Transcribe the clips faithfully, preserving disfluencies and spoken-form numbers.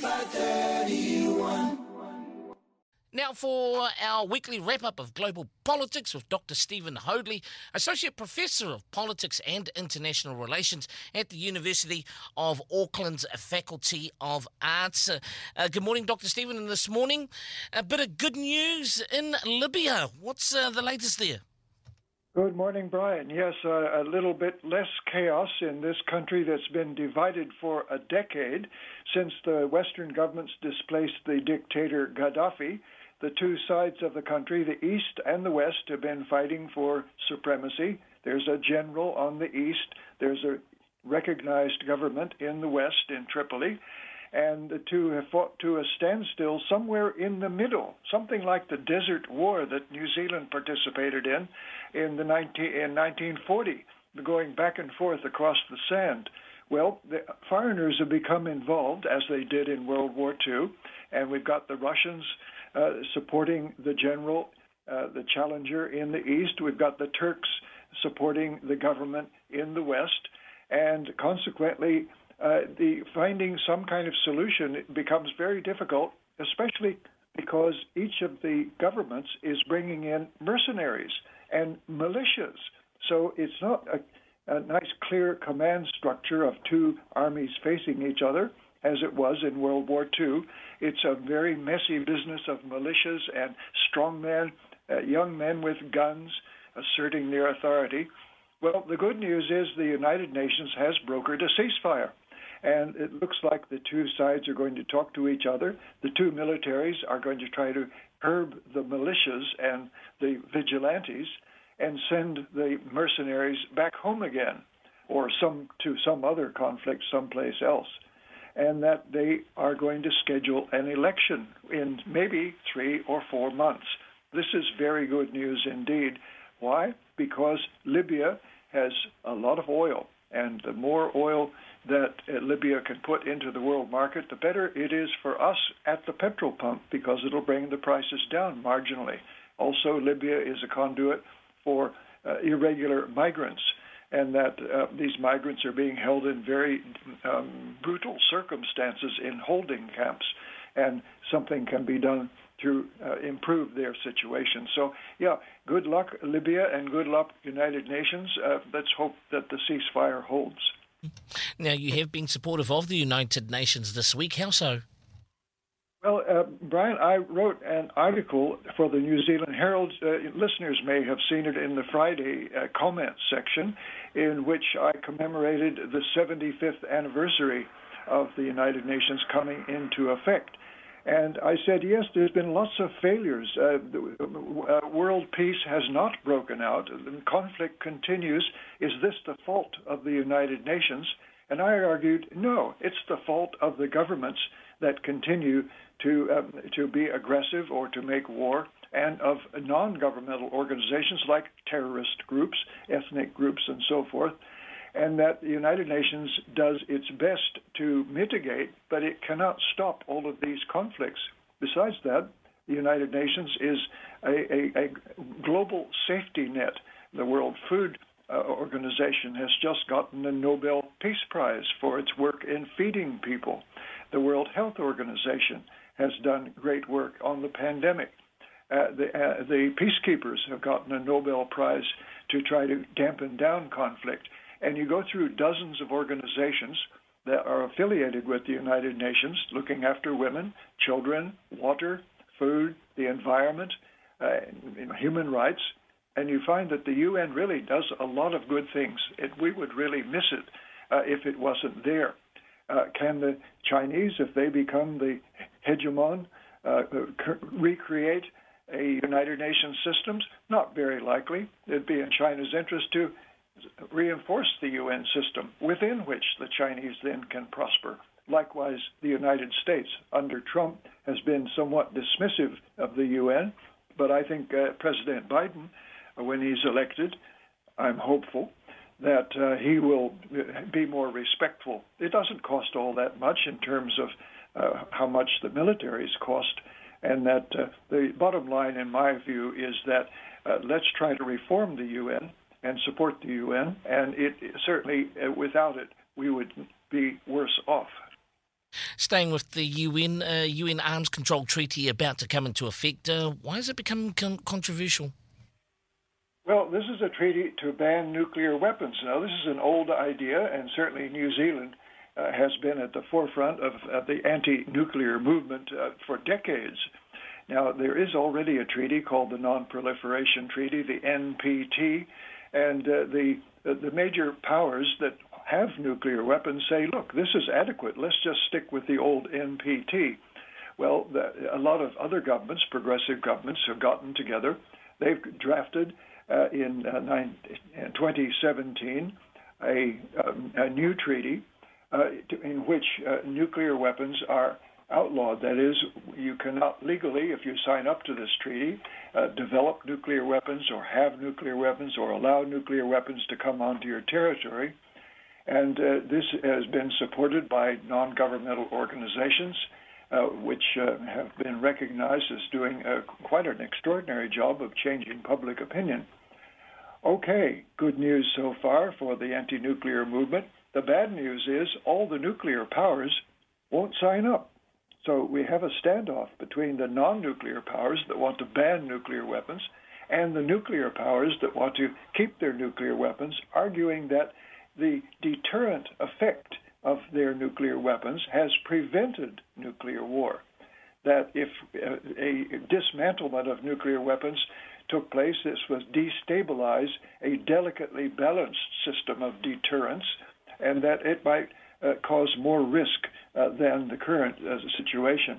five thirty-one. Now for our weekly wrap-up of global politics with Dr Stephen Hoadley, Associate Professor of Politics and International Relations at the University of Auckland's Faculty of Arts. Uh, good morning, Dr Stephen, and this morning a bit of good news in Libya. What's uh, the latest there? Good morning, Brian. Yes, uh, a little bit less chaos in this country that's been divided for a decade since the Western governments displaced the dictator Gaddafi. The two sides of the country, the East and the West, have been fighting for supremacy. There's a general on the East. There's a recognized government in the West, in Tripoli. And the two have fought to a standstill somewhere in the middle, something like the Desert War that New Zealand participated in in the nineteen forty, going back and forth across the sand. Well, the foreigners have become involved, as they did in World War Two, and we've got the Russians uh, supporting the general, uh, the challenger in the East. We've got the Turks supporting the government in the West, and consequently, Uh, the finding some kind of solution becomes very difficult, especially because each of the governments is bringing in mercenaries and militias. So it's not a, a nice, clear command structure of two armies facing each other, as it was in World War Two. It's a very messy business of militias and strongmen, uh, young men with guns asserting their authority. Well, the good news is the United Nations has brokered a ceasefire. And it looks like the two sides are going to talk to each other. The two militaries are going to try to curb the militias and the vigilantes and send the mercenaries back home again or some to some other conflict someplace else. And that they are going to schedule an election in maybe three or four months. This is very good news indeed. Why? Because Libya has a lot of oil, and the more oil that uh, Libya can put into the world market, the better it is for us at the petrol pump, because it'll bring the prices down marginally. Also, Libya is a conduit for uh, irregular migrants, and that uh, these migrants are being held in very um, brutal circumstances in holding camps, and something can be done to uh, improve their situation. So, yeah, good luck, Libya, and good luck, United Nations. Uh, let's hope that the ceasefire holds. Now, you have been supportive of the United Nations this week. How so? Well, uh, Brian, I wrote an article for the New Zealand Herald. Uh, listeners may have seen it in the Friday uh, comment section, in which I commemorated the seventy-fifth anniversary of the United Nations coming into effect. And I said, yes, there's been lots of failures. Uh, the, uh, world peace has not broken out. Conflict continues. Is this the fault of the United Nations? And I argued, no, it's the fault of the governments that continue to um, to be aggressive or to make war, and of non-governmental organizations like terrorist groups, ethnic groups, and so forth. And that the United Nations does its best to mitigate, but it cannot stop all of these conflicts. Besides that, the United Nations is a, a, a global safety net. The World Food Organization has just gotten a Nobel Peace Prize for its work in feeding people. The World Health Organization has done great work on the pandemic. Uh, the, uh, the peacekeepers have gotten a Nobel Prize to try to dampen down conflict. And you go through dozens of organizations that are affiliated with the United Nations, looking after women, children, water, food, the environment, uh, human rights, and you find that the U N really does a lot of good things. It, we would really miss it uh, if it wasn't there. Uh, can the Chinese, if they become the hegemon, uh, recreate a United Nations system? Not very likely. It'd be in China's interest to reinforce the U N system within which the Chinese then can prosper. Likewise, the United States under Trump has been somewhat dismissive of the U N, but I think uh, President Biden, when he's elected, I'm hopeful that uh, he will be more respectful. It doesn't cost all that much in terms of uh, how much the militaries cost, and that uh, the bottom line, in my view, is that uh, let's try to reform the U N and support the U N, and it certainly, uh, without it, we would be worse off. Staying with the U N, uh, U N arms control treaty about to come into effect, uh, why has it become con- controversial? Well, this is a treaty to ban nuclear weapons. Now, this is an old idea, and certainly New Zealand uh, has been at the forefront of, of the anti-nuclear movement uh, for decades. Now, there is already a treaty called the Non-Proliferation Treaty, the N P T, and uh, the uh, the major powers that have nuclear weapons say, look, this is adequate. Let's just stick with the old N P T. Well, the, a lot of other governments, progressive governments, have gotten together. They've drafted uh, in, uh, nine, in twenty seventeen a, um, a new treaty uh, to, in which uh, nuclear weapons are outlawed. That is, you cannot legally, if you sign up to this treaty, uh, develop nuclear weapons or have nuclear weapons or allow nuclear weapons to come onto your territory. And uh, this has been supported by non-governmental organizations, uh, which uh, have been recognized as doing uh, quite an extraordinary job of changing public opinion. Okay, good news so far for the anti-nuclear movement. The bad news is all the nuclear powers won't sign up. So we have a standoff between the non-nuclear powers that want to ban nuclear weapons and the nuclear powers that want to keep their nuclear weapons, arguing that the deterrent effect of their nuclear weapons has prevented nuclear war. That if a dismantlement of nuclear weapons took place, this would destabilize a delicately balanced system of deterrence, and that it might Uh, cause more risk uh, than the current uh, situation.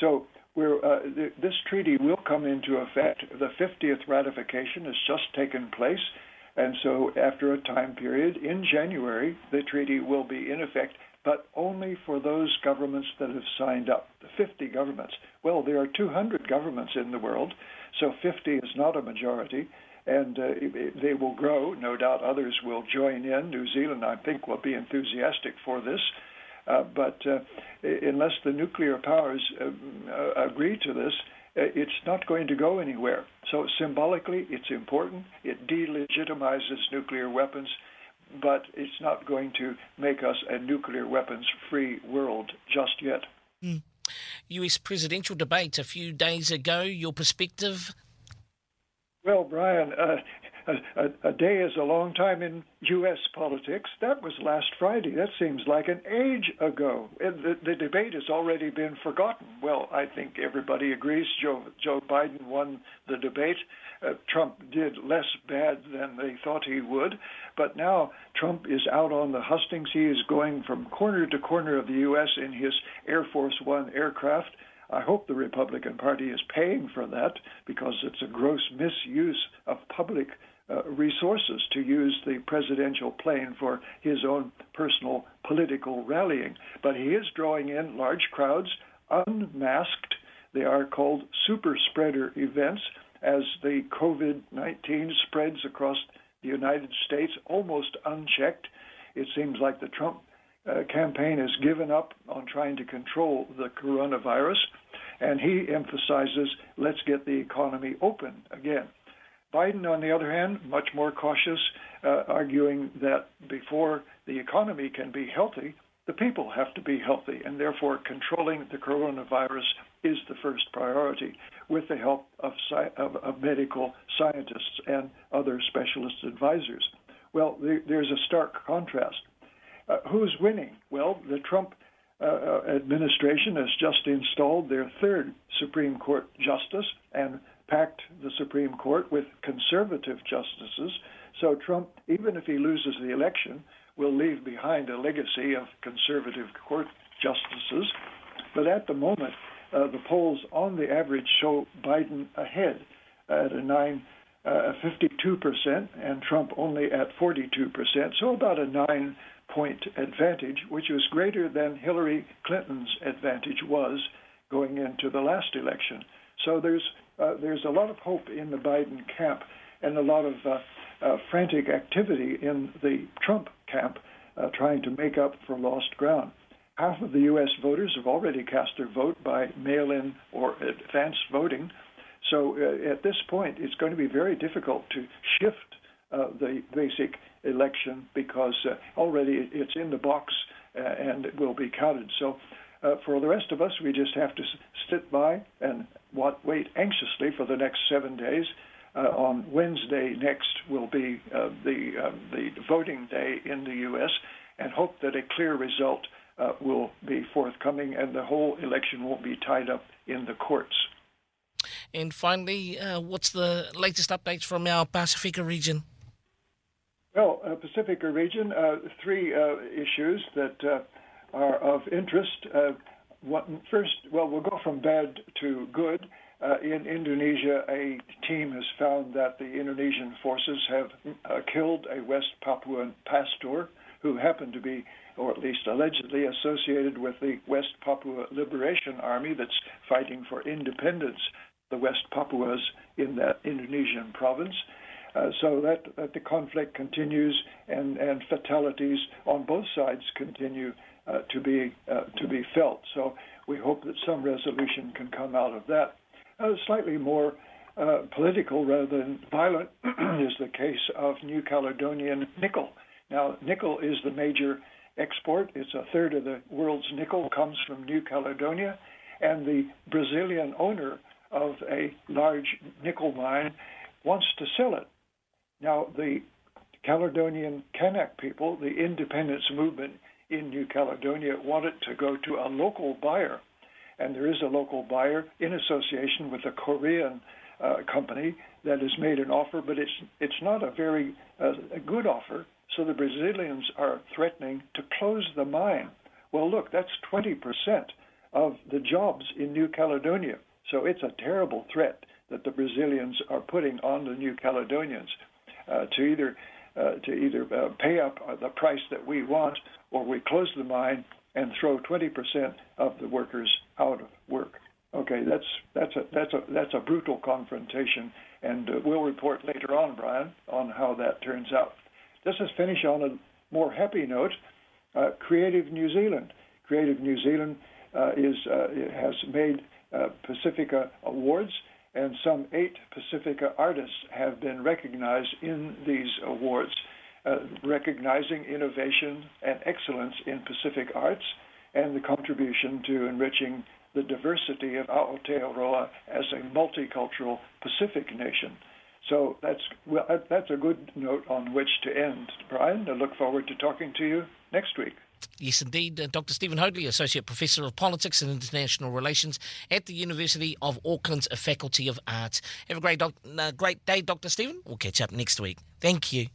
So we're, uh, th- this treaty will come into effect. The fiftieth ratification has just taken place, and so after a time period, in January, the treaty will be in effect, but only for those governments that have signed up, the fifty governments. Well, there are two hundred governments in the world, so fifty is not a majority. And uh, they will grow. No doubt others will join in. New Zealand, I think, will be enthusiastic for this. Uh, but uh, unless the nuclear powers uh, agree to this, it's not going to go anywhere. So symbolically, it's important. It delegitimizes nuclear weapons, but it's not going to make us a nuclear weapons-free world just yet. Mm. U S presidential debate a few days ago, your perspective? Well, Brian, uh, a, a day is a long time in U S politics. That was last Friday. That seems like an age ago. The, the debate has already been forgotten. Well, I think everybody agrees Joe, Joe Biden won the debate. Uh, Trump did less bad than they thought he would. But now Trump is out on the hustings. He is going from corner to corner of the U S in his Air Force One aircraft. I hope the Republican Party is paying for that, because it's a gross misuse of public uh, resources to use the presidential plane for his own personal political rallying. But he is drawing in large crowds, unmasked. They are called super spreader events, as the COVID nineteen spreads across the United States almost unchecked. It seems like the Trump uh, campaign has given up on trying to control the coronavirus. And he emphasizes, let's get the economy open again. Biden, on the other hand, much more cautious, uh, arguing that before the economy can be healthy, the people have to be healthy, and therefore controlling the coronavirus is the first priority, with the help of, sci- of, of medical scientists and other specialist advisors. Well, there, there's a stark contrast. Uh, who's winning? Well, the Trump Uh, administration has just installed their third Supreme Court justice and packed the Supreme Court with conservative justices. So Trump, even if he loses the election, will leave behind a legacy of conservative court justices. But at the moment, uh, the polls on the average show Biden ahead at a nine, uh, fifty-two percent and Trump only at forty-two percent, so about a nine point advantage, which is greater than Hillary Clinton's advantage was going into the last election. So there's uh, there's a lot of hope in the Biden camp and a lot of uh, uh, frantic activity in the Trump camp uh, trying to make up for lost ground. Half of the U S voters have already cast their vote by mail-in or advance voting. So uh, at this point, it's going to be very difficult to shift Uh, the basic election, because uh, already it's in the box uh, and it will be counted. So Uh, for the rest of us, we just have to sit by and wait anxiously for the next seven days. Uh, on Wednesday next will be uh, the, uh, the voting day in the U S, and hope that a clear result uh, will be forthcoming and the whole election won't be tied up in the courts. And finally, uh, what's the latest updates from our Pacifica region? Well, uh, Pacifica region, uh, three uh, issues that uh, are of interest. Uh, one, first, well, we'll go from bad to good. Uh, in Indonesia, a team has found that the Indonesian forces have uh, killed a West Papuan pastor who happened to be, or at least allegedly, associated with the West Papua Liberation Army that's fighting for independence, the West Papuas in that Indonesian province. Uh, so that, that the conflict continues, and, and fatalities on both sides continue uh, to be uh, to be felt. So we hope that some resolution can come out of that. Uh, slightly more uh, political rather than violent is the case of New Caledonian nickel. Now, nickel is the major export. It's a third of the world's nickel comes from New Caledonia, and the Brazilian owner of a large nickel mine wants to sell it. Now, the Caledonian Kanak people, the independence movement in New Caledonia, want it to go to a local buyer, and there is a local buyer in association with a Korean uh, company that has made an offer, but it's it's not a very uh, a good offer. So the Brazilians are threatening to close the mine. Well, look, that's twenty percent of the jobs in New Caledonia. So it's a terrible threat that the Brazilians are putting on the New Caledonians uh, to either uh, to either uh, pay up the price that we want, or we close the mine and throw twenty percent of the workers out of work. Okay, that's that's a that's a that's a brutal confrontation, and uh, we'll report later on, Brian, on how that turns out. Let's just finish on a more happy note. Uh, Creative New Zealand. Creative New Zealand uh, is uh, has made uh, Pacifica Awards, and some eight Pacifica artists have been recognized in these awards, uh, recognizing innovation and excellence in Pacific arts and the contribution to enriching the diversity of Aotearoa as a multicultural Pacific nation. So that's well, that's a good note on which to end, Brian. I look forward to talking to you next week. Yes, indeed. Uh, Doctor Stephen Hoadley, Associate Professor of Politics and International Relations at the University of Auckland's Faculty of Arts. Have a great, doc- uh, great day, Doctor Stephen. We'll catch up next week. Thank you.